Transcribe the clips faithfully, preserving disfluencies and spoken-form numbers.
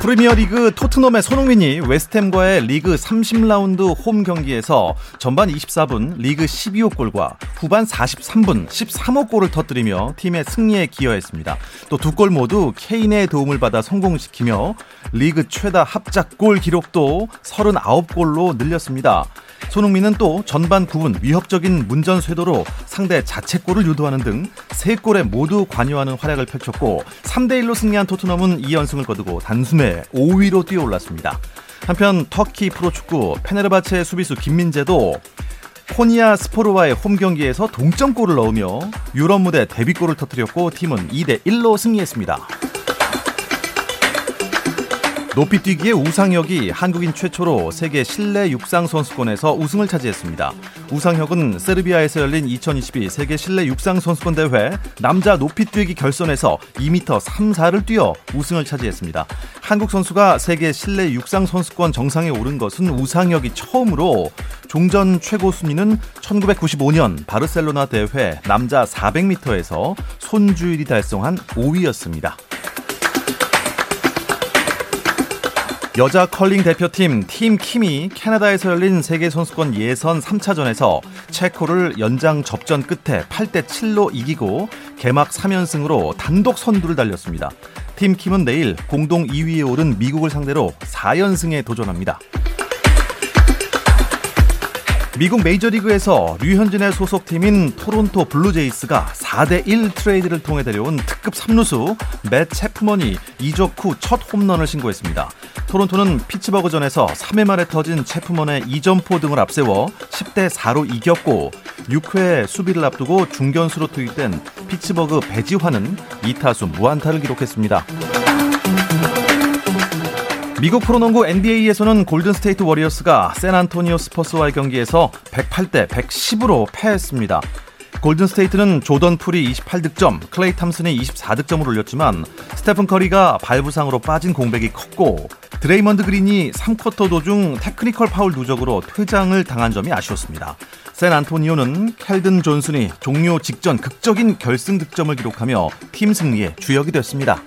프리미어리그 토트넘의 손흥민이 웨스트햄과의 리그 삼십 라운드 홈 경기에서 전반 이십사 분 리그 십이 호 골과 후반 사십삼 분 십삼 호 골을 터뜨리며 팀의 승리에 기여했습니다. 또 두 골 모두 케인의 도움을 받아 성공시키며 리그 최다 합작골 기록도 삼십구 골로 늘렸습니다. 손흥민은 또 전반 구 분 위협적인 문전 쇄도로 상대 자책골을 유도하는 등 세 골에 모두 관여하는 활약을 펼쳤고 삼 대 일로 승리한 토트넘은 이 연승을 거두고 단숨에 오 위로 뛰어올랐습니다. 한편 터키 프로축구 페네르바체의 수비수 김민재도 코니아 스포르와의 홈 경기에서 동점골을 넣으며 유럽 무대 데뷔골을 터뜨렸고 팀은 이 대 일로 승리했습니다. 높이뛰기의 우상혁이 한국인 최초로 세계실내육상선수권에서 우승을 차지했습니다. 우상혁은 세르비아에서 열린 이천이십이 세계실내육상선수권 대회 남자 높이뛰기 결선에서 이 미터 삼십사를 뛰어 우승을 차지했습니다. 한국 선수가 세계실내육상선수권 정상에 오른 것은 우상혁이 처음으로 종전 최고 순위는 천구백구십오 년 바르셀로나 대회 남자 사백 미터에서 손주일이 달성한 오 위였습니다. 여자 컬링 대표팀 팀 킴이 캐나다에서 열린 세계선수권 예선 삼 차전에서 체코를 연장 접전 끝에 팔 대 칠로 이기고 개막 삼 연승으로 단독 선두를 달렸습니다. 팀 킴은 내일 공동 이 위에 오른 미국을 상대로 사 연승에 도전합니다. 미국 메이저리그에서 류현진의 소속팀인 토론토 블루제이스가 사 대 일 트레이드를 통해 데려온 특급 삼루수 맷 채프먼이 이적 후 첫 홈런을 신고했습니다. 토론토는 피츠버그전에서 삼 회 말에 터진 채프먼의 이 점포 등을 앞세워 십 대 사로 이겼고 육 회 수비를 앞두고 중견수로 투입된 피츠버그 배지환은 이 타수 무안타를 기록했습니다. 미국 프로농구 엔비에이에서는 골든스테이트 워리어스가 샌안토니오 스퍼스와의 경기에서 백팔 대 백십으로 패했습니다. 골든스테이트는 조던 풀이 이십팔 득점, 클레이 탐슨이 이십사 득점을 올렸지만 스테픈 커리가 발부상으로 빠진 공백이 컸고 드레이먼드 그린이 삼 쿼터 도중 테크니컬 파울 누적으로 퇴장을 당한 점이 아쉬웠습니다. 샌안토니오는 켈든 존슨이 종료 직전 극적인 결승 득점을 기록하며 팀 승리에 주역이 됐습니다.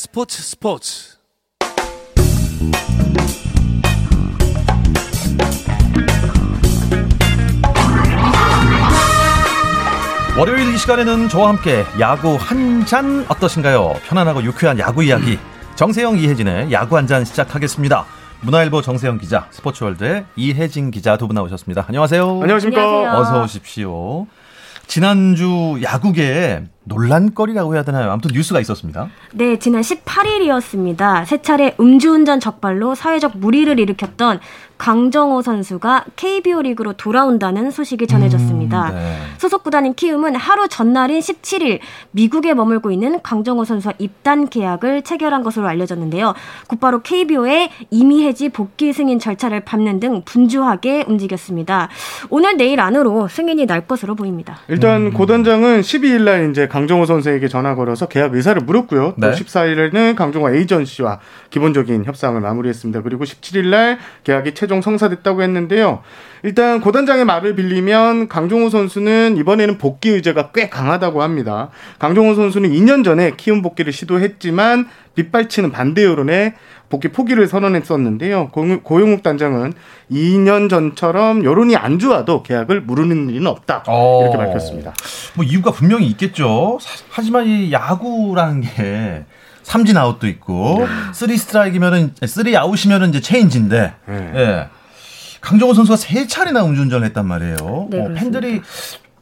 스포츠 스포츠 월요일 이 시간에는 저와 함께 야구 한 잔 어떠신가요? 편안하고 유쾌한 야구 이야기 정세형 이혜진의 야구 한 잔 시작하겠습니다. 문화일보 정세형 기자, 스포츠월드의 이혜진 기자 두 분 나오셨습니다. 안녕하세요. 안녕하십니까. 안녕하세요. 어서 오십시오. 지난주 야구계에 논란거리라고 해야 되나요? 아무튼 뉴스가 있었습니다. 네, 지난 십팔 일이었습니다. 세 차례 음주운전 적발로 사회적 물의를 일으켰던 강정호 선수가 케이비오 리그로 돌아온다는 소식이 전해졌습니다. 음, 네. 소속 구단인 키움은 하루 전날인 십칠 일 미국에 머물고 있는 강정호 선수와 입단 계약을 체결한 것으로 알려졌는데요. 곧바로 케이비오의 임의해지 복귀 승인 절차를 밟는 등 분주하게 움직였습니다. 오늘 내일 안으로 승인이 날 것으로 보입니다. 일단 음. 고단장은 십이 일 날 이제 강정호 선수에게 전화 걸어서 계약 의사를 물었고요. 네. 또 십사 일에는 강정호 에이전시와 기본적인 협상을 마무리했습니다. 그리고 십칠 일 날 계약이 최종 성사됐다고 했는데요. 일단 고단장의 말을 빌리면 강종호 선수는 이번에는 복귀 의제가 꽤 강하다고 합니다. 강종호 선수는 이 년 전에 키움 복귀를 시도했지만 빗발치는 반대 여론에 복귀 포기를 선언했었는데요. 고용욱 단장은 이 년 전처럼 여론이 안 좋아도 계약을 무르는 일은 없다. 어... 이렇게 밝혔습니다. 뭐 이유가 분명히 있겠죠. 사, 하지만 이 야구라는 게 삼진 아웃도 있고 쓰리 스트라이크면은 쓰리 아웃이면은 이제 체인지인데. 네. 예. 강정호 선수가 세 차례나 음주운전을 했단 말이에요. 네, 어, 팬들이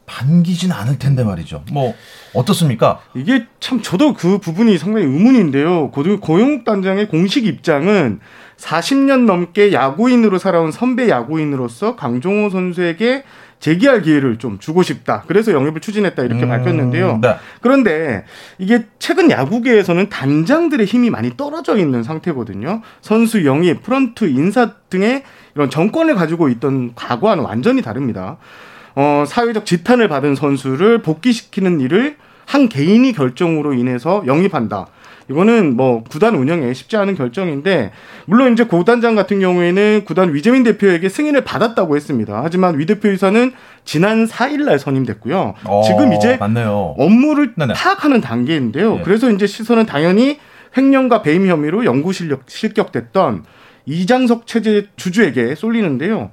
반기진 않을 텐데 말이죠. 뭐 어떻습니까? 이게 참 저도 그 부분이 상당히 의문인데요. 고용욱 단장의 공식 입장은 사십 년 넘게 야구인으로 살아온 선배 야구인으로서 강정호 선수에게 재기할 기회를 좀 주고 싶다. 그래서 영입을 추진했다. 이렇게 음, 밝혔는데요. 네. 그런데 이게 최근 야구계에서는 단장들의 힘이 많이 떨어져 있는 상태거든요. 선수 영입, 프런트 인사 등의 이런 정권을 가지고 있던 과거와는 완전히 다릅니다. 어, 사회적 지탄을 받은 선수를 복귀시키는 일을 한 개인이 결정으로 인해서 영입한다. 이거는 뭐 구단 운영에 쉽지 않은 결정인데, 물론 이제 고단장 같은 경우에는 구단 위재민 대표에게 승인을 받았다고 했습니다. 하지만 위 대표이사는 지난 사 일날 선임됐고요. 오, 지금 이제 맞네요. 업무를 네네. 파악하는 단계인데요. 네. 그래서 이제 시선은 당연히 횡령과 배임 혐의로 영구 실격, 실격됐던 이장석 체제 주주에게 쏠리는데요.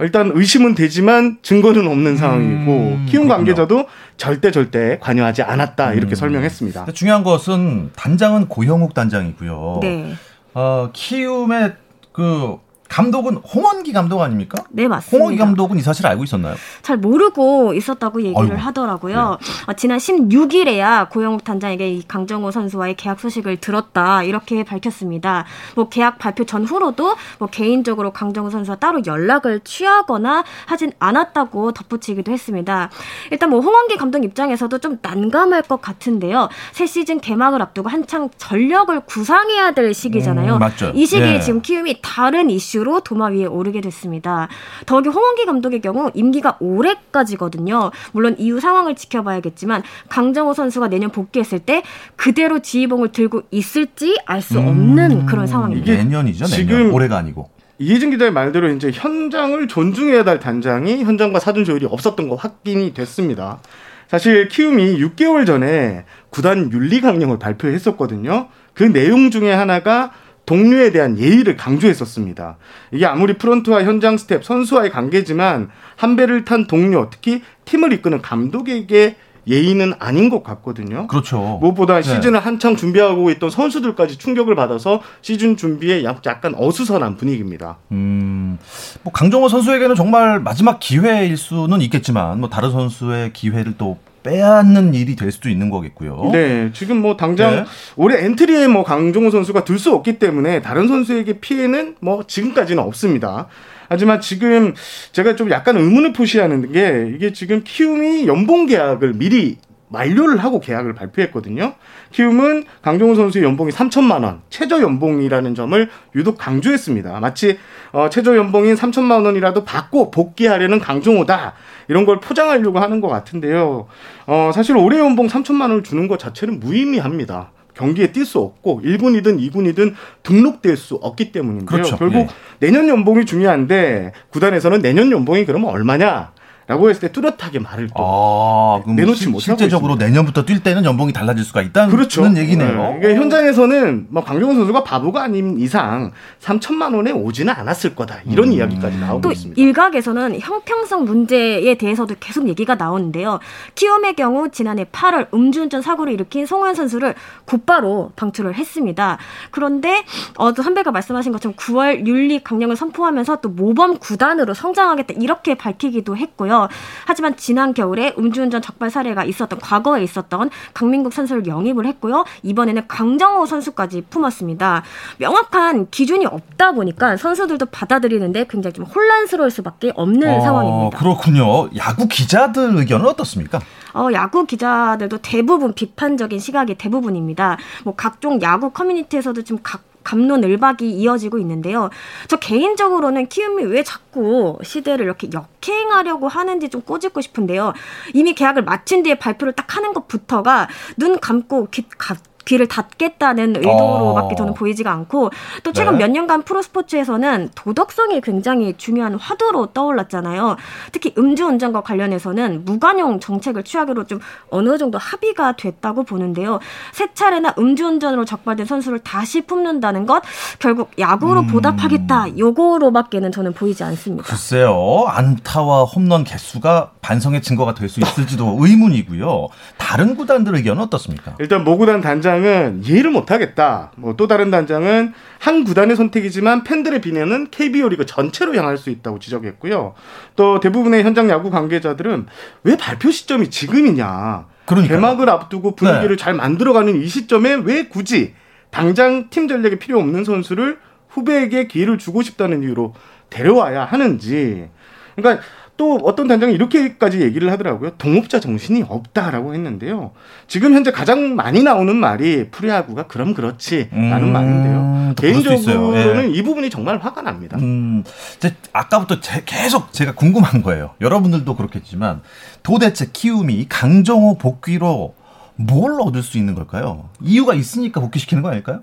일단 의심은 되지만 증거는 없는 상황이고 음, 키움 관계자도 그렇군요. 절대 절대 관여하지 않았다 이렇게 음. 설명했습니다. 중요한 것은 단장은 고형욱 단장이고요. 네. 어, 키움의 그 감독은 홍원기 감독 아닙니까? 네, 맞습니다. 홍원기 감독은 이 사실 알고 있었나요? 잘 모르고 있었다고 얘기를 아이고. 하더라고요. 네. 아, 지난 십육 일에야 고용욱 단장에게 이 강정호 선수와의 계약 소식을 들었다 이렇게 밝혔습니다. 뭐 계약 발표 전후로도 뭐 개인적으로 강정호 선수와 따로 연락을 취하거나 하진 않았다고 덧붙이기도 했습니다. 일단 뭐 홍원기 감독 입장에서도 좀 난감할 것 같은데요. 새 시즌 개막을 앞두고 한창 전력을 구상해야 될 시기잖아요. 음, 맞죠. 이 시기에 예. 지금 키움이 다른 이슈 로 도마 위에 오르게 됐습니다. 더욱이 홍원기 감독의 경우 임기가 올해까지거든요. 물론 이후 상황을 지켜봐야겠지만 강정호 선수가 내년 복귀했을 때 그대로 지휘봉을 들고 있을지 알 수 없는 음, 그런 상황입니다. 이게 내년이죠. 내년. 지금 올해가 아니고. 이혜진 기자의 말대로 이제 현장을 존중해야 할 단장이 현장과 사전 조율이 없었던 거 확인이 됐습니다. 사실 키움이 육 개월 전에 구단 윤리 강령을 발표했었거든요. 그 내용 중에 하나가 동료에 대한 예의를 강조했었습니다. 이게 아무리 프런트와 현장 스텝, 선수와의 관계지만 한 배를 탄 동료, 특히 팀을 이끄는 감독에게 예의는 아닌 것 같거든요. 그렇죠. 무엇보다 네. 시즌을 한창 준비하고 있던 선수들까지 충격을 받아서 시즌 준비에 약간 어수선한 분위기입니다. 음, 뭐 강정호 선수에게는 정말 마지막 기회일 수는 있겠지만 뭐 다른 선수의 기회를 또 빼앗는 일이 될 수도 있는 거겠고요. 네, 지금 뭐 당장 네. 올해 엔트리에 뭐 강종호 선수가 들 수 없기 때문에 다른 선수에게 피해는 뭐 지금까지는 없습니다. 하지만 지금 제가 좀 약간 의문을 표시하는 게 이게 지금 키움이 연봉 계약을 미리 만료를 하고 계약을 발표했거든요. 키움은 강정호 선수의 연봉이 삼천만 원, 최저 연봉이라는 점을 유독 강조했습니다. 마치 어, 최저 연봉인 삼천만 원이라도 받고 복귀하려는 강정호다 이런 걸 포장하려고 하는 것 같은데요. 어, 사실 올해 연봉 삼천만 원을 주는 것 자체는 무의미합니다. 경기에 뛸 수 없고 일 군이든 이 군이든 등록될 수 없기 때문인데요. 그렇죠. 결국 네. 내년 연봉이 중요한데 구단에서는 내년 연봉이 그러면 얼마냐? 라고 했을 때 뚜렷하게 말을 또 아, 내놓지 시, 못하고 실제적으로 있습니다. 내년부터 뛸 때는 연봉이 달라질 수가 있다는 그렇죠. 얘기네요. 네. 그러니까 현장에서는 막 강정호 선수가 바보가 아닌 이상 삼천만 원에 오지는 않았을 거다. 이런 음. 이야기까지 나오고 또 있습니다. 또 일각에서는 형평성 문제에 대해서도 계속 얘기가 나오는데요. 키움의 경우 지난해 팔월 음주운전 사고를 일으킨 송호연 선수를 곧바로 방출을 했습니다. 그런데 어, 선배가 말씀하신 것처럼 구월 윤리 강령을 선포하면서 또 모범 구단으로 성장하겠다 이렇게 밝히기도 했고요. 하지만 지난 겨울에 음주운전 적발 사례가 있었던 과거에 있었던 강민국 선수를 영입을 했고요. 이번에는 강정호 선수까지 품었습니다. 명확한 기준이 없다 보니까 선수들도 받아들이는데 굉장히 좀 혼란스러울 수밖에 없는 어, 상황입니다. 그렇군요. 야구 기자들 의견은 어떻습니까? 어, 야구 기자들도 대부분 비판적인 시각이 대부분입니다. 뭐 각종 야구 커뮤니티에서도 지금 각 갑론을박이 이어지고 있는데요. 저 개인적으로는 키움이 왜 자꾸 시대를 이렇게 역행하려고 하는지 좀 꼬집고 싶은데요. 이미 계약을 마친 뒤에 발표를 딱 하는 것부터가 눈 감고 귀, 가, 귀를 닫겠다는 의도로밖에 어. 저는 보이지가 않고, 또 최근 네. 몇 년간 프로스포츠에서는 도덕성이 굉장히 중요한 화두로 떠올랐잖아요. 특히 음주운전과 관련해서는 무관용 정책을 취하기로 좀 어느 정도 합의가 됐다고 보는데요. 세 차례나 음주운전으로 적발된 선수를 다시 품는다는 것, 결국 야구로 음. 보답하겠다, 요거로밖에는 저는 보이지 않습니다. 글쎄요. 안타와 홈런 개수가 반성의 증거가 될 수 있을지도 의문이고요. 다른 구단들의 의견은 어떻습니까? 일단 모 구단 단장은 이해를 못하겠다. 뭐 또 다른 단장은 한 구단의 선택이지만 팬들의 비난은 케이비오 리그 전체로 향할 수 있다고 지적했고요. 또 대부분의 현장 야구 관계자들은 왜 발표 시점이 지금이냐. 그러니까요. 개막을 앞두고 분위기를 네. 잘 만들어가는 이 시점에 왜 굳이 당장 팀 전략에 필요 없는 선수를 후배에게 기회를 주고 싶다는 이유로 데려와야 하는지. 그러니까 또 어떤 단장이 이렇게까지 얘기를 하더라고요. 동업자 정신이 없다라고 했는데요. 지금 현재 가장 많이 나오는 말이 프로야구가 그럼 그렇지 라는 음, 말인데요. 개인적으로는 예. 이 부분이 정말 화가 납니다. 음, 이제 아까부터 제, 계속 제가 궁금한 거예요. 여러분들도 그렇겠지만 도대체 키움이 강정호 복귀로 뭘 얻을 수 있는 걸까요? 이유가 있으니까 복귀시키는 거 아닐까요?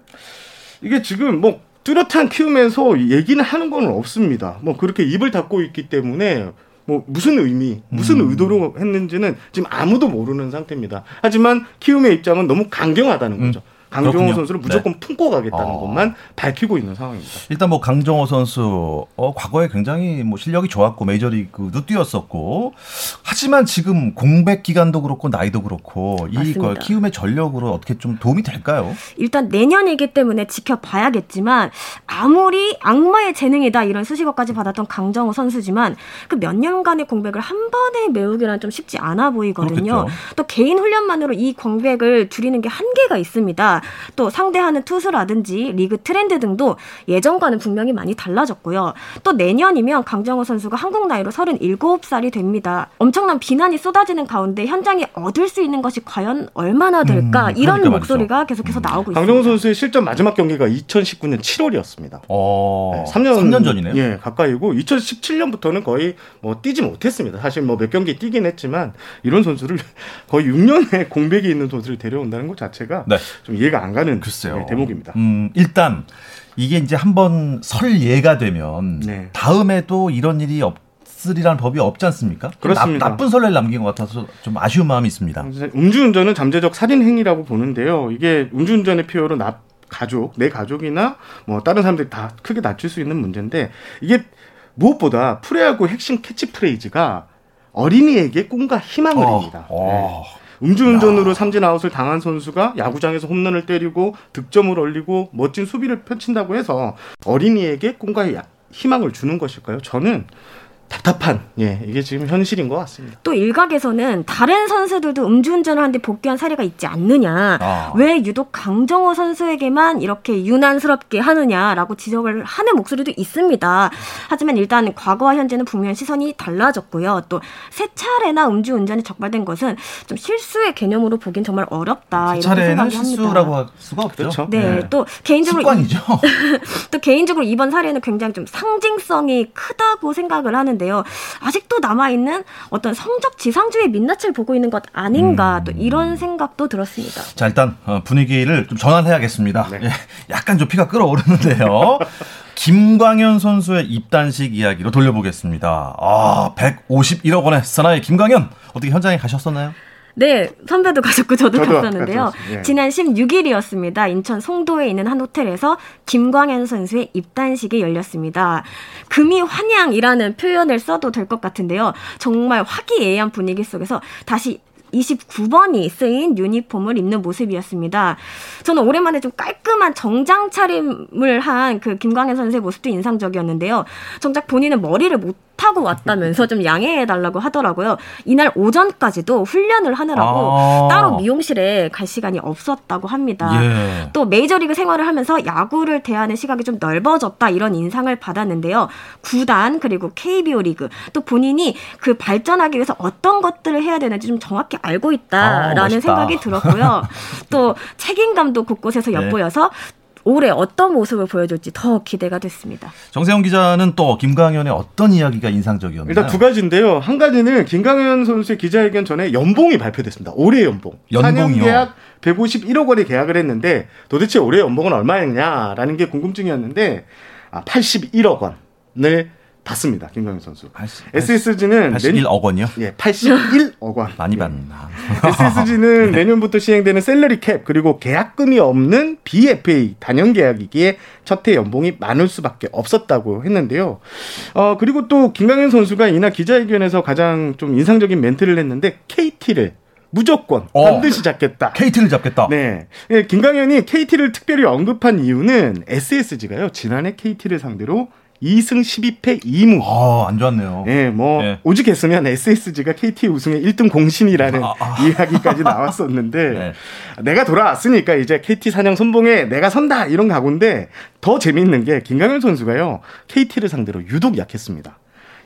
이게 지금 뭐 뚜렷한 키움에서 얘기는 하는 건 없습니다. 뭐 그렇게 입을 닫고 있기 때문에 뭐 무슨 의미, 무슨 음. 의도로 했는지는 지금 아무도 모르는 상태입니다. 하지만 키움의 입장은 너무 강경하다는 거죠. 음. 강정호 선수를 무조건 네. 품고 가겠다는 어. 것만 밝히고 있는 상황입니다. 일단 뭐 강정호 선수 어, 과거에 굉장히 뭐 실력이 좋았고 메이저리그도 뛰었었고, 하지만 지금 공백 기간도 그렇고 나이도 그렇고 이 키움의 전력으로 어떻게 좀 도움이 될까요? 일단 내년이기 때문에 지켜봐야겠지만, 아무리 악마의 재능이다 이런 수식어까지 받았던 강정호 선수지만 그 몇 년간의 공백을 한 번에 메우기란 좀 쉽지 않아 보이거든요. 그렇겠죠. 또 개인 훈련만으로 이 공백을 줄이는 게 한계가 있습니다. 또 상대하는 투수라든지 리그 트렌드 등도 예전과는 분명히 많이 달라졌고요. 또 내년이면 강정호 선수가 한국 나이로 서른일곱 살이 됩니다. 엄청난 비난이 쏟아지는 가운데 현장에 얻을 수 있는 것이 과연 얼마나 될까, 음, 이런 그러니까 목소리가 맞죠. 계속해서 나오고 있습니다. 강정호 선수의 실전 마지막 경기가 이천십구 년 칠월이었습니다. 어, 네, 삼 년, 삼 년 전이네요. 예, 가까이고 이천십칠 년부터는 거의 뭐 뛰지 못했습니다. 사실 뭐 몇 경기 뛰긴 했지만 이런 선수를 거의 육 년의 공백이 있는 선수를 데려온다는 것 자체가 네. 좀 이해가 안 가는 글쎄요. 대목입니다. 음, 일단 이게 이제 한번 설 예가 되면 네. 다음에도 이런 일이 없으리라는 법이 없지 않습니까? 그렇습니다. 나, 나쁜 설레를 남긴 것 같아서 좀 아쉬운 마음이 있습니다. 음주운전은 잠재적 살인 행위라고 보는데요. 이게 음주운전의 피해로 나, 가족, 내 가족이나 뭐 다른 사람들이 다 크게 다칠 수 있는 문제인데, 이게 무엇보다 프로야구 핵심 캐치프레이즈가 어린이에게 꿈과 희망을 어, 입니다. 어. 네. 음주운전으로 야. 삼진아웃을 당한 선수가 야구장에서 홈런을 때리고 득점을 올리고 멋진 수비를 펼친다고 해서 어린이에게 꿈과 희망을 주는 것일까요? 저는 답답한, 예, 이게 지금 현실인 것 같습니다. 또 일각에서는 다른 선수들도 음주운전을 하는데 복귀한 사례가 있지 않느냐, 아. 왜 유독 강정호 선수에게만 이렇게 유난스럽게 하느냐라고 지적을 하는 목소리도 있습니다. 하지만 일단 과거와 현재는 분명히 시선이 달라졌고요. 또 세 차례나 음주운전이 적발된 것은 좀 실수의 개념으로 보긴 정말 어렵다. 세 차례는 실수라고 할 수가 없죠. 그렇죠? 네, 네, 또 개인적으로 습관이죠. 또 개인적으로 이번 사례는 굉장히 좀 상징성이 크다고 생각을 하는데, 아직도 남아있는 어떤 성적 지상주의 민낯을 보고 있는 것 아닌가, 음. 또 이런 생각도 들었습니다. 자, 일단 분위기를 좀 전환해야겠습니다. 네. 약간 좀 피가 끓어오르는데요. 김광현 선수의 입단식 이야기로 돌려보겠습니다. 아, 백오십일억 원의 사나이 김광현, 어떻게 현장에 가셨었나요? 네, 선배도 가셨고 저도, 저도 갔었는데요. 예. 지난 십육일이었습니다. 인천 송도에 있는 한 호텔에서 김광현 선수의 입단식이 열렸습니다. 금이 환영이라는 표현을 써도 될 것 같은데요. 정말 화기애애한 분위기 속에서 다시 이십구 번이 쓰인 유니폼을 입는 모습이었습니다. 저는 오랜만에 좀 깔끔한 정장 차림을 한 그 김광현 선수의 모습도 인상적이었는데요. 정작 본인은 머리를 못 하고 왔다면서 좀 양해해달라고 하더라고요. 이날 오전까지도 훈련을 하느라고 아~ 따로 미용실에 갈 시간이 없었다고 합니다. 예. 또 메이저리그 생활을 하면서 야구를 대하는 시각이 좀 넓어졌다, 이런 인상을 받았는데요. 구단 그리고 케이비오 리그, 또 본인이 그 발전하기 위해서 어떤 것들을 해야 되는지 좀 정확히 알고 있다라는 아, 생각이 들었고요. 또 책임감도 곳곳에서 엿보여서 네. 올해 어떤 모습을 보여줄지 더 기대가 됐습니다. 정세형 기자는 또 김광현의 어떤 이야기가 인상적이었나요? 일단 두 가지인데요. 한 가지는 김광현 선수의 기자회견 전에 연봉이 발표됐습니다. 올해 연봉. 연봉이요? 사 년 계약 백오십일억 원에 계약을 했는데 도대체 올해 연봉은 얼마였냐라는 게 궁금증이었는데 아, 팔십일억 원을 받습니다. 김광현 선수. 팔십, 팔십, 에스에스지는 팔십일억 원이요? 예, 팔십일억 원. 많이 받는다. 에스에스지는 네. 내년부터 시행되는 셀러리 캡 그리고 계약금이 없는 비에프에이 단연 계약이기에 첫해 연봉이 많을 수밖에 없었다고 했는데요. 어, 그리고 또 김광현 선수가 이날 기자회견에서 가장 좀 인상적인 멘트를 했는데 케이티를 무조건 어, 반드시 잡겠다. 케이티를 잡겠다. 네, 예, 김광현이 케이티를 특별히 언급한 이유는 에스에스지가요. 지난해 케이티를 상대로 이승 십이패 이무. 아, 안 좋았네요. 예, 뭐 예. 오직 했으면 에스에스지가 케이티 우승의 일 등 공신이라는 아, 아. 이야기까지 나왔었는데 네. 내가 돌아왔으니까 이제 케이티 사냥 선봉에 내가 선다 이런 각오인데 더 재미있는 게 김강현 선수가요. 케이티를 상대로 유독 약했습니다.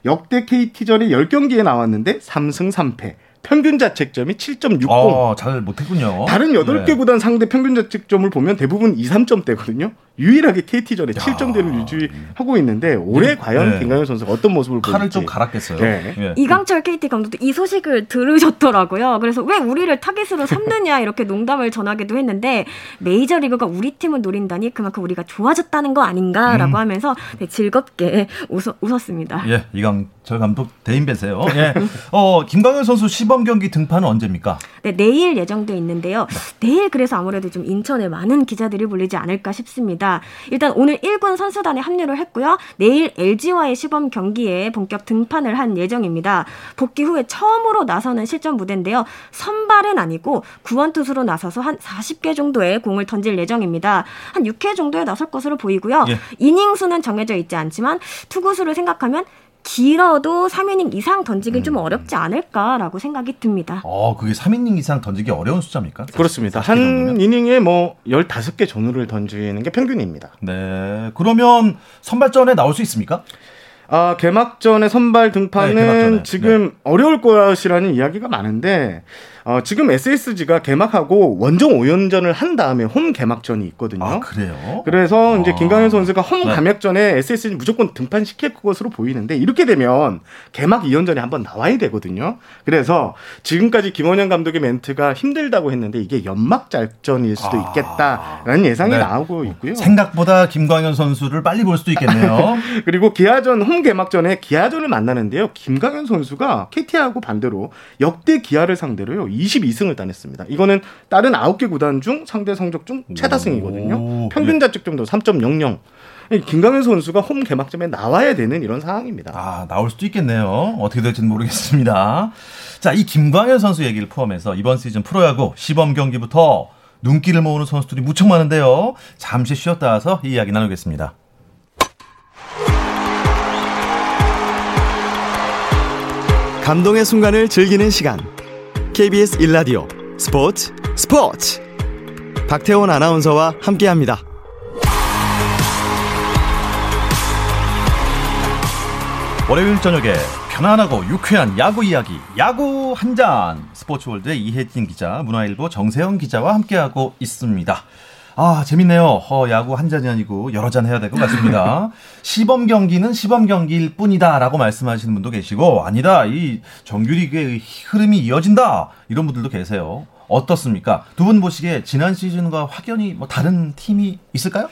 역대 케이티전이 열 경기에 나왔는데 삼승 삼패. 평균 자책점이 칠점육공. 어, 잘 못했군요. 다른 여덟 개 네. 구단 상대 평균 자책점을 보면 대부분 이, 삼점대거든요. 유일하게 케이티전에 칠점대를 유지하고 있는데 올해 네. 과연 네. 김강현 선수가 어떤 모습을 보일지. 칼을 좀 갈았겠어요. 네. 네. 이강철 케이티 감독도 이 소식을 들으셨더라고요. 그래서 왜 우리를 타겟으로 삼느냐 이렇게 농담을 전하기도 했는데 메이저리그가 우리 팀을 노린다니 그만큼 우리가 좋아졌다는 거 아닌가라고 음. 하면서 즐겁게 웃어, 웃었습니다. 예, 이강철 감독 대인 배세요. 예. 어, 김강현 선수 시범 경기 등판은 언제입니까? 네, 내일 예정돼 있는데요. 네. 내일 그래서 아무래도 좀 인천에 많은 기자들이 몰리지 않을까 싶습니다. 일단 오늘 일 군 선수단에 합류를 했고요. 내일 엘지와의 시범 경기에 본격 등판을 한 예정입니다. 복귀 후에 처음으로 나서는 실전 무대인데요. 선발은 아니고 구원투수로 나서서 한 사십 개 정도의 공을 던질 예정입니다. 한 육 회 정도에 나설 것으로 보이고요. 예. 이닝 수는 정해져 있지 않지만 투구수를 생각하면 길어도 삼 이닝 이상 던지긴 음. 좀 어렵지 않을까라고 생각이 듭니다. 어, 그게 삼 이닝 이상 던지기 어려운 숫자입니까? 그렇습니다. 한 정도면? 이닝에 뭐 열다섯 개 전후를 던지는 게 평균입니다. 네. 그러면 선발전에 나올 수 있습니까? 아, 개막전에 선발 등판은 네, 개막전에. 지금 네. 어려울 것이라는 이야기가 많은데 어, 지금 에스에스지가 개막하고 원정 오 연전을 한 다음에 홈 개막전이 있거든요. 아, 그래요? 그래서 아. 이제 김강현 선수가 홈 네. 개막전에 에스에스지 무조건 등판시킬 것으로 보이는데 이렇게 되면 개막 이 연전에 한번 나와야 되거든요. 그래서 지금까지 김원형 감독의 멘트가 힘들다고 했는데 이게 연막작전일 수도 있겠다라는 예상이 아. 네. 나오고 있고요. 생각보다 김광현 선수를 빨리 볼 수도 있겠네요. 그리고 기아전 홈 개막전에 기아전을 만나는데요. 김강현 선수가 케이티하고 반대로 역대 기아를 상대로요. 이십이 승을 따냈습니다. 이거는 다른 아홉 개 구단 중 상대 성적 중 최다승이거든요. 평균 자책점도 삼점영영. 김강현 선수가 홈 개막점에 나와야 되는 이런 상황입니다. 아, 나올 수도 있겠네요. 어떻게 될지는 모르겠습니다. 자, 이 김광현 선수 얘기를 포함해서 이번 시즌 프로야구 시범 경기부터 눈길을 모으는 선수들이 무척 많은데요. 잠시 쉬었다 와서 이 이야기 나누겠습니다. 감동의 순간을 즐기는 시간. 케이비에스 일 라디오 스포츠 스포츠 박태원 아나운서와 함께합니다. 월요일 저녁에 편안하고 유쾌한 야구 이야기 야구 한잔 스포츠월드의 이혜진 기자, 문화일보 정세형 기자와 함께하고 있습니다. 아, 재밌네요. 어, 야구 한 잔이 아니고 여러 잔 해야 될 것 같습니다. 시범 경기는 시범 경기일 뿐이다 라고 말씀하시는 분도 계시고 아니다, 이 정규리그의 흐름이 이어진다 이런 분들도 계세요. 어떻습니까? 두 분 보시기에 지난 시즌과 확연히 뭐 다른 팀이 있을까요?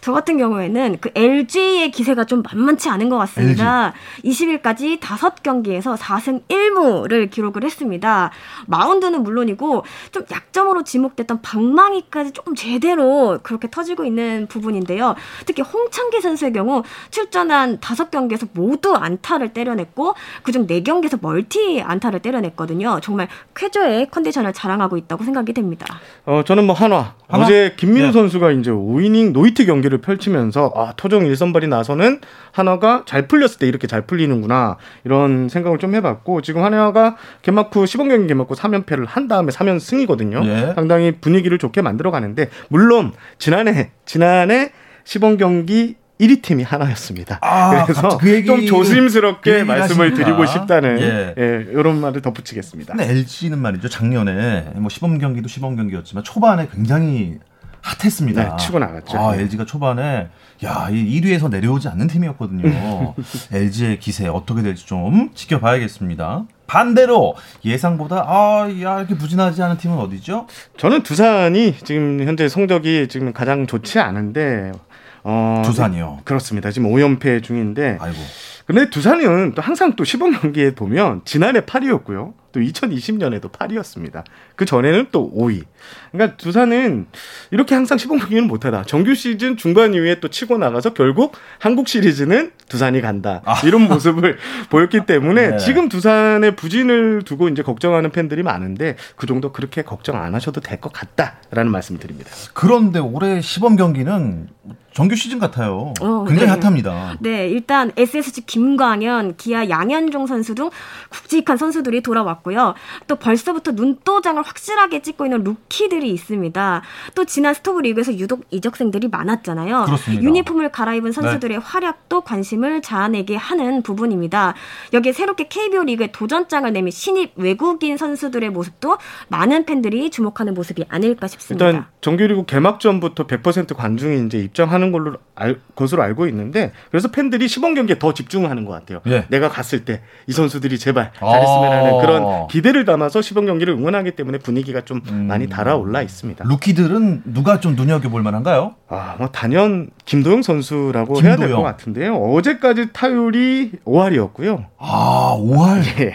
저 같은 경우에는 그 엘지의 기세가 좀 만만치 않은 것 같습니다. 엘지. 이십 일까지 다섯 경기에서 사승 일무를 기록을 했습니다. 마운드는 물론이고 좀 약점으로 지목됐던 방망이까지 조금 제대로 그렇게 터지고 있는 부분인데요. 특히 홍창기 선수의 경우 출전한 다섯 경기에서 모두 안타를 때려냈고 그중 네 경기에서 멀티 안타를 때려냈거든요. 정말 쾌조의 컨디션을 자랑하고 있다고 생각이 됩니다. 어, 저는 뭐 한화. 한화? 어제 김민우 네. 선수가 이제 오 이닝 노이트 경기를 펼치면서 아, 토종 일 선발이 나서는 한화가 잘 풀렸을 때 이렇게 잘 풀리는구나 이런 생각을 좀 해봤고 지금 한화가 개막 후 시범 경기 개막 후 삼 연패를 한 다음에 삼 연승이거든요. 예. 상당히 분위기를 좋게 만들어가는데 물론 지난해 지난해 시범 경기 일 위 팀이 하나였습니다. 아, 그래서 그 얘기... 좀 조심스럽게 말씀을 하십니까? 드리고 싶다는 예. 예, 이런 말을 덧붙이겠습니다. 근데 엘지는 말이죠. 작년에 뭐 시범 경기도 시범 경기였지만 초반에 굉장히 핫했습니다. 네, 치고 나갔죠. 아, 엘지가 초반에 야, 일 위에서 내려오지 않는 팀이었거든요. 엘지의 기세 어떻게 될지 좀 지켜봐야겠습니다. 반대로 예상보다 아, 야, 이렇게 부진하지 않은 팀은 어디죠? 저는 두산이 지금 현재 성적이 지금 가장 좋지 않은데 어, 두산이요. 그렇습니다. 지금 오 연패 중인데. 아이고. 근데 두산은 또 항상 또 시범 경기에 보면 지난해 팔 위였고요. 또 이천이십 년에도 팔 위였습니다. 그 전에는 또 오 위. 그러니까 두산은 이렇게 항상 시범 경기는 못하다. 정규 시즌 중반 이후에 또 치고 나가서 결국 한국 시리즈는 두산이 간다. 아. 이런 모습을 보였기 때문에 네. 지금 두산의 부진을 두고 이제 걱정하는 팬들이 많은데 그 정도 그렇게 걱정 안 하셔도 될 것 같다라는 말씀을 드립니다. 그런데 올해 시범 경기는 정규 시즌 같아요. 어, 굉장히 네. 핫합니다. 네, 일단 에스에스지 김광현, 기아 양현종 선수 등 굵직한 선수들이 돌아왔고요. 또 벌써부터 눈도장을 확실하게 찍고 있는 루키들이 있습니다. 또 지난 스토브 리그에서 유독 이적생들이 많았잖아요. 그렇습니다. 유니폼을 갈아입은 선수들의 네. 활약도 관심을 자아내게 하는 부분입니다. 여기에 새롭게 케이비오 리그에 도전장을 내민 신입 외국인 선수들의 모습도 많은 팬들이 주목하는 모습이 아닐까 싶습니다. 일단 정규리그 개막전부터 백 퍼센트 관중이 이제 입장하는 걸로 알, 것으로 알고 있는데 그래서 팬들이 시범 경기에 더 집중하는 것 같아요. 예. 내가 갔을 때 이 선수들이 제발 잘했으면 하는 그런 기대를 담아서 시범 경기를 응원하기 때문에 분위기가 좀 음. 많이 달아올라 있습니다. 루키들은 누가 좀 눈여겨볼 만한가요? 아, 뭐 단연 김도영 선수라고 김도영. 해야 될 것 같은데요. 어제까지 타율이 오 할이었고요. 아, 오 할? 예.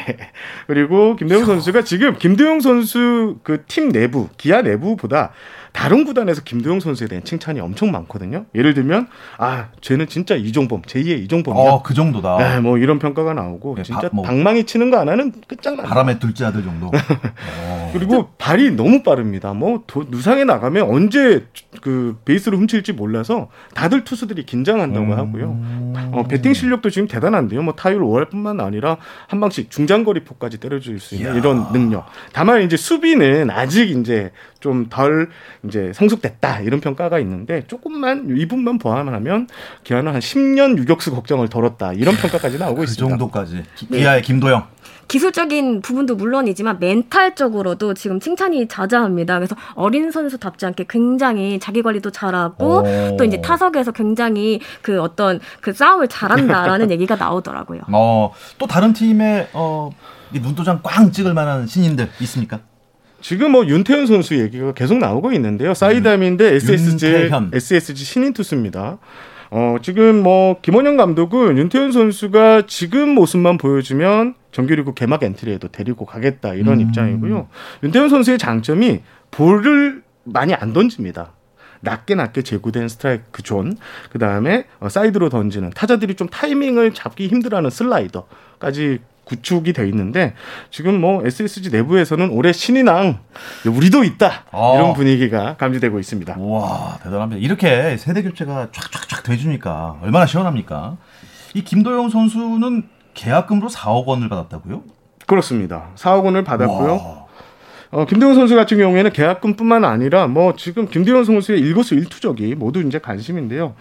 그리고 김도영 자. 선수가 지금 김도영 선수 그 팀 내부, 기아 내부보다 다른 구단에서 김도영 선수에 대한 칭찬이 엄청 많거든요. 예를 들면 아, 쟤는 진짜 이종범, 제이의 이종범이야. 아, 그 정도다. 네, 뭐 이런 평가가 나오고 네, 진짜 바, 뭐, 방망이 치는 거 안 하는 끝장나. 바람에 둘째 아들 정도. 그리고 발이 너무 빠릅니다. 뭐 도, 누상에 나가면 언제 그 베이스를 훔칠지 몰라서 다들 투수들이 긴장한다고 음... 하고요. 어, 배팅 실력도 지금 대단한데요. 뭐 타율 오 할뿐만 아니라 한 방씩 중장거리포까지 때려줄 수 있는 이야... 이런 능력. 다만 이제 수비는 아직 이제 좀 덜 이제 성숙됐다 이런 평가가 있는데 조금만 이분만 보완하면 기아는 한 십 년 유격수 걱정을 덜었다 이런 평가까지 나오고 그 있습니다. 그 정도까지 기, 기아의 김도영. 기술적인 부분도 물론이지만 멘탈적으로도 지금 칭찬이 자자합니다. 그래서 어린 선수답지 않게 굉장히 자기관리도 잘하고 오. 또 이제 타석에서 굉장히 그 어떤 그 싸움을 잘한다라는 얘기가 나오더라고요. 어, 또 다른 팀의 어, 눈도장 꽝 찍을 만한 신인들 있습니까? 지금 뭐 윤태현 선수 얘기가 계속 나오고 있는데요. 사이담인데 에스에스지, 에스에스지 신인 투수입니다. 어, 지금 뭐 김원형 감독은 윤태현 선수가 지금 모습만 보여주면 정규리그 개막 엔트리에도 데리고 가겠다 이런 음. 입장이고요. 윤태현 선수의 장점이 볼을 많이 안 던집니다. 낮게 낮게 제구된 스트라이크 존, 그 다음에 사이드로 던지는 타자들이 좀 타이밍을 잡기 힘들어하는 슬라이더까지 구축이 돼 있는데 지금 뭐 에스에스지 내부에서는 올해 신인왕 우리도 있다 아. 이런 분위기가 감지되고 있습니다. 와, 대단합니다. 이렇게 세대 교체가 쫙쫙쫙 돼주니까 얼마나 시원합니까? 이 김도영 선수는 계약금으로 사억 원을 받았다고요? 그렇습니다. 사억 원을 받았고요. 와. 어, 김도영 선수 같은 경우에는 계약금뿐만 아니라 뭐 지금 김도영 선수의 일거수 일투족이 모두 이제 관심인데요.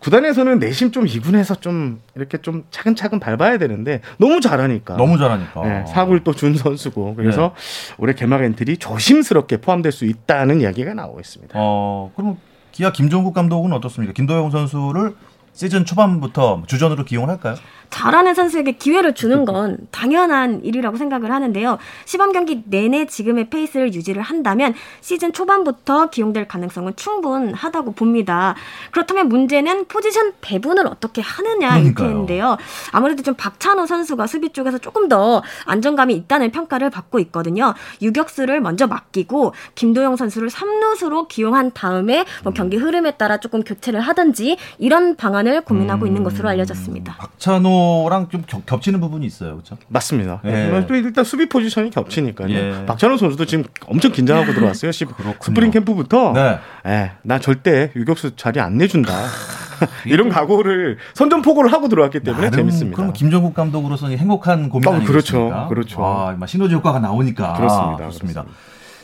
구단에서는 내심 좀 이군해서 좀 이렇게 좀 차근차근 밟아야 되는데 너무 잘하니까. 너무 잘하니까. 네, 사구를 또 준 선수고 그래서 네. 올해 개막 엔트리 조심스럽게 포함될 수 있다는 이야기가 나오고 있습니다. 어, 그럼 기아 김종국 감독은 어떻습니까? 김도영 선수를 시즌 초반부터 주전으로 기용을 할까요? 잘하는 선수에게 기회를 주는 건 당연한 일이라고 생각을 하는데요. 시범 경기 내내 지금의 페이스를 유지를 한다면 시즌 초반부터 기용될 가능성은 충분하다고 봅니다. 그렇다면 문제는 포지션 배분을 어떻게 하느냐일 텐데요. 아무래도 좀 박찬호 선수가 수비 쪽에서 조금 더 안정감이 있다는 평가를 받고 있거든요. 유격수를 먼저 맡기고 김도영 선수를 삼루수로 기용한 다음에 뭐 경기 흐름에 따라 조금 교체를 하든지 이런 방안 고민하고 음, 있는 것으로 알려졌습니다. 박찬호랑 좀 겹, 겹치는 부분이 있어요, 그렇죠? 맞습니다. 예. 또 일단 수비 포지션이 겹치니까요. 예. 박찬호 선수도 지금 엄청 긴장하고 들어왔어요. 스프링 캠프부터 네. 예, 나 절대 유격수 자리 안 내준다. 이런 각오를 선전포고를 하고 들어왔기 때문에 나름, 재밌습니다. 그럼 김종국 감독으로서는 행복한 고민 아니겠습니까? 그렇죠, 그렇죠. 와, 시너지 효과가 나오니까 그렇습니다. 그렇습니다. 그렇습니다.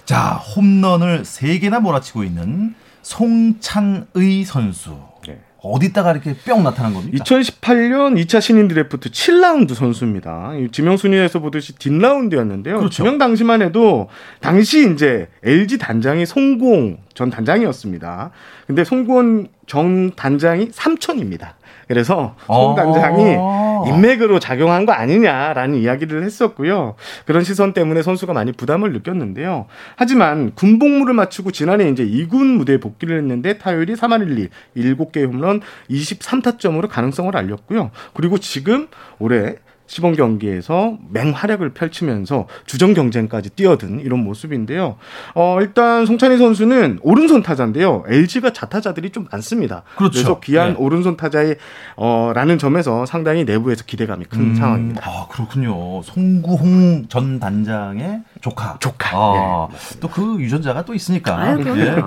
자, 홈런을 세 개나 몰아치고 있는 송찬의 선수. 네. 어디다가 이렇게 뿅 나타난 겁니까? 이천십팔 년 이 차 신인 드래프트 칠 라운드 선수입니다. 지명 순위에서 보듯이 뒷라운드였는데요. 그렇죠. 지명 당시만 해도 당시 이제 엘지 단장이 송공 전 단장이었습니다. 근데 송공 전 단장이 삼촌입니다. 그래서 송 단장이 인맥으로 작용한 거 아니냐라는 이야기를 했었고요. 그런 시선 때문에 선수가 많이 부담을 느꼈는데요. 하지만 군복무를 마치고 지난해 이제 이 군 무대에 복귀를 했는데 타율이 삼 할 일 리, 일곱 개의 홈런, 이십삼 타점으로 가능성을 알렸고요. 그리고 지금 올해 시범 경기에서 맹활약을 펼치면서 주전 경쟁까지 뛰어든 이런 모습인데요. 어, 일단 송찬의 선수는 오른손 타자인데요. 엘지가 좌타자들이 좀 많습니다. 그렇죠. 그래서 귀한 네. 오른손 타자의 어, 라는 점에서 상당히 내부에서 기대감이 큰 음, 상황입니다. 아, 그렇군요. 송구홍 전 단장의 조카. 조카. 아, 네, 또 그 유전자가 또 있으니까. 아유, 그럼요. 네.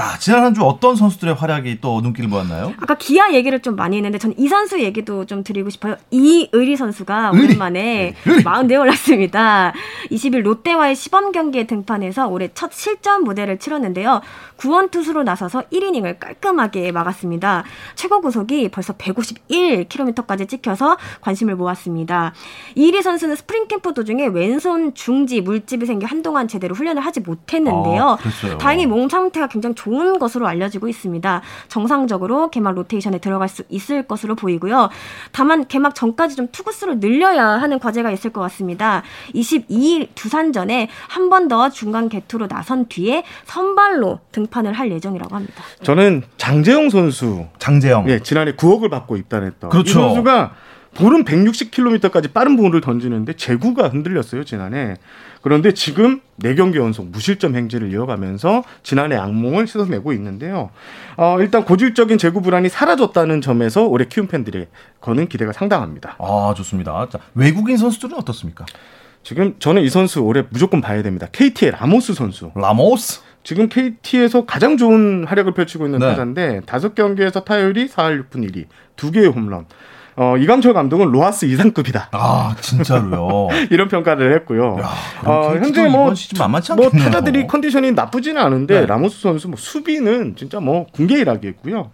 아, 지난 한 주 어떤 선수들의 활약이 또 눈길을 모았나요? 아까 기아 얘기를 좀 많이 했는데 전 이 선수 얘기도 좀 드리고 싶어요. 이의리 선수가 의리. 오랜만에 의리. 마운드에 올랐습니다. 이십 일 롯데와의 시범 경기에 등판해서 올해 첫 실전 무대를 치렀는데요. 구원 투수로 나서서 일 이닝을 깔끔하게 막았습니다. 최고 구속이 벌써 백오십일 킬로미터까지 찍혀서 관심을 모았습니다. 이의리 선수는 스프링 캠프 도중에 왼손 중지 물집이 생겨 한동안 제대로 훈련을 하지 못했는데요. 아, 다행히 몸 상태가 굉장히 좋았습니다. 좋은 것으로 알려지고 있습니다. 정상적으로 개막 로테이션에 들어갈 수 있을 것으로 보이고요. 다만 개막 전까지 좀 투구수를 늘려야 하는 과제가 있을 것 같습니다. 이십이 일 두산전에 한 번 더 중간 개투로 나선 뒤에 선발로 등판을 할 예정이라고 합니다. 저는 장재용 선수. 장재용. 예, 지난해 구억을 받고 입단했던. 그렇죠. 이 선수가 볼은 백육십 킬로미터까지 빠른 볼을 던지는데 제구가 흔들렸어요, 지난해. 그런데 지금 네 경기 연속 무실점 행진을 이어가면서 지난해 악몽을 씻어내고 있는데요. 어, 일단 고질적인 제구 불안이 사라졌다는 점에서 올해 키움 팬들이 거는 기대가 상당합니다. 아, 좋습니다. 자, 외국인 선수들은 어떻습니까? 지금 저는 이 선수 올해 무조건 봐야 됩니다. 케이티의 라모스 선수. 라모스? 지금 케이티에서 가장 좋은 활약을 펼치고 있는 네. 타자인데 다섯 경기에서 타율이 사 할 육 푼 일 리, 두 개의 홈런. 어, 이강철 감독은 로하스 이상급이다. 아, 진짜로요. 이런 평가를 했고요. 야, 어, 현재 뭐, 뭐 타자들이 컨디션이 나쁘지는 않은데 네. 라모스 선수 뭐 수비는 진짜 뭐 군계일학이고요.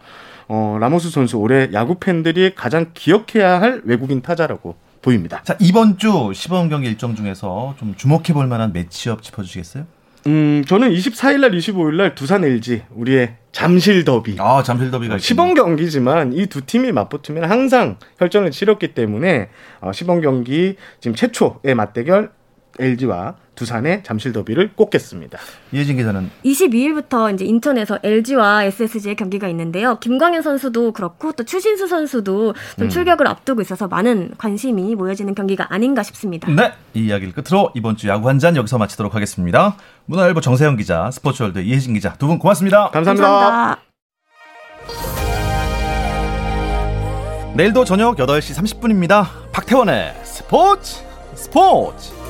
어, 라모스 선수 올해 야구 팬들이 가장 기억해야 할 외국인 타자라고 보입니다. 자, 이번 주 시범 경기 일정 중에서 좀 주목해 볼 만한 매치업 짚어주시겠어요? 음, 저는 이십사 일날, 이십오 일날 두산 엘지 우리의 잠실 더비. 아, 잠실 더비가 시범 경기지만 이 두 팀이 맞붙으면 항상 혈전을 치렀기 때문에 어, 시범 경기 지금 최초의 맞대결 엘지와 두산의 잠실 더비를 꼽겠습니다. 이혜진 기자는 이십이 일부터 이제 인천에서 엘지와 에스에스지의 경기가 있는데요. 김광현 선수도 그렇고 또 추신수 선수도 좀 음. 출격을 앞두고 있어서 많은 관심이 모여지는 경기가 아닌가 싶습니다. 네, 이 이야기를 끝으로 이번 주 야구 한잔 여기서 마치도록 하겠습니다. 문화일보 정세형 기자, 스포츠월드 이혜진 기자 두 분 고맙습니다. 감사합니다. 감사합니다. 내일도 저녁 여덟 시 삼십 분입니다. 박태원의 스포츠 스포츠.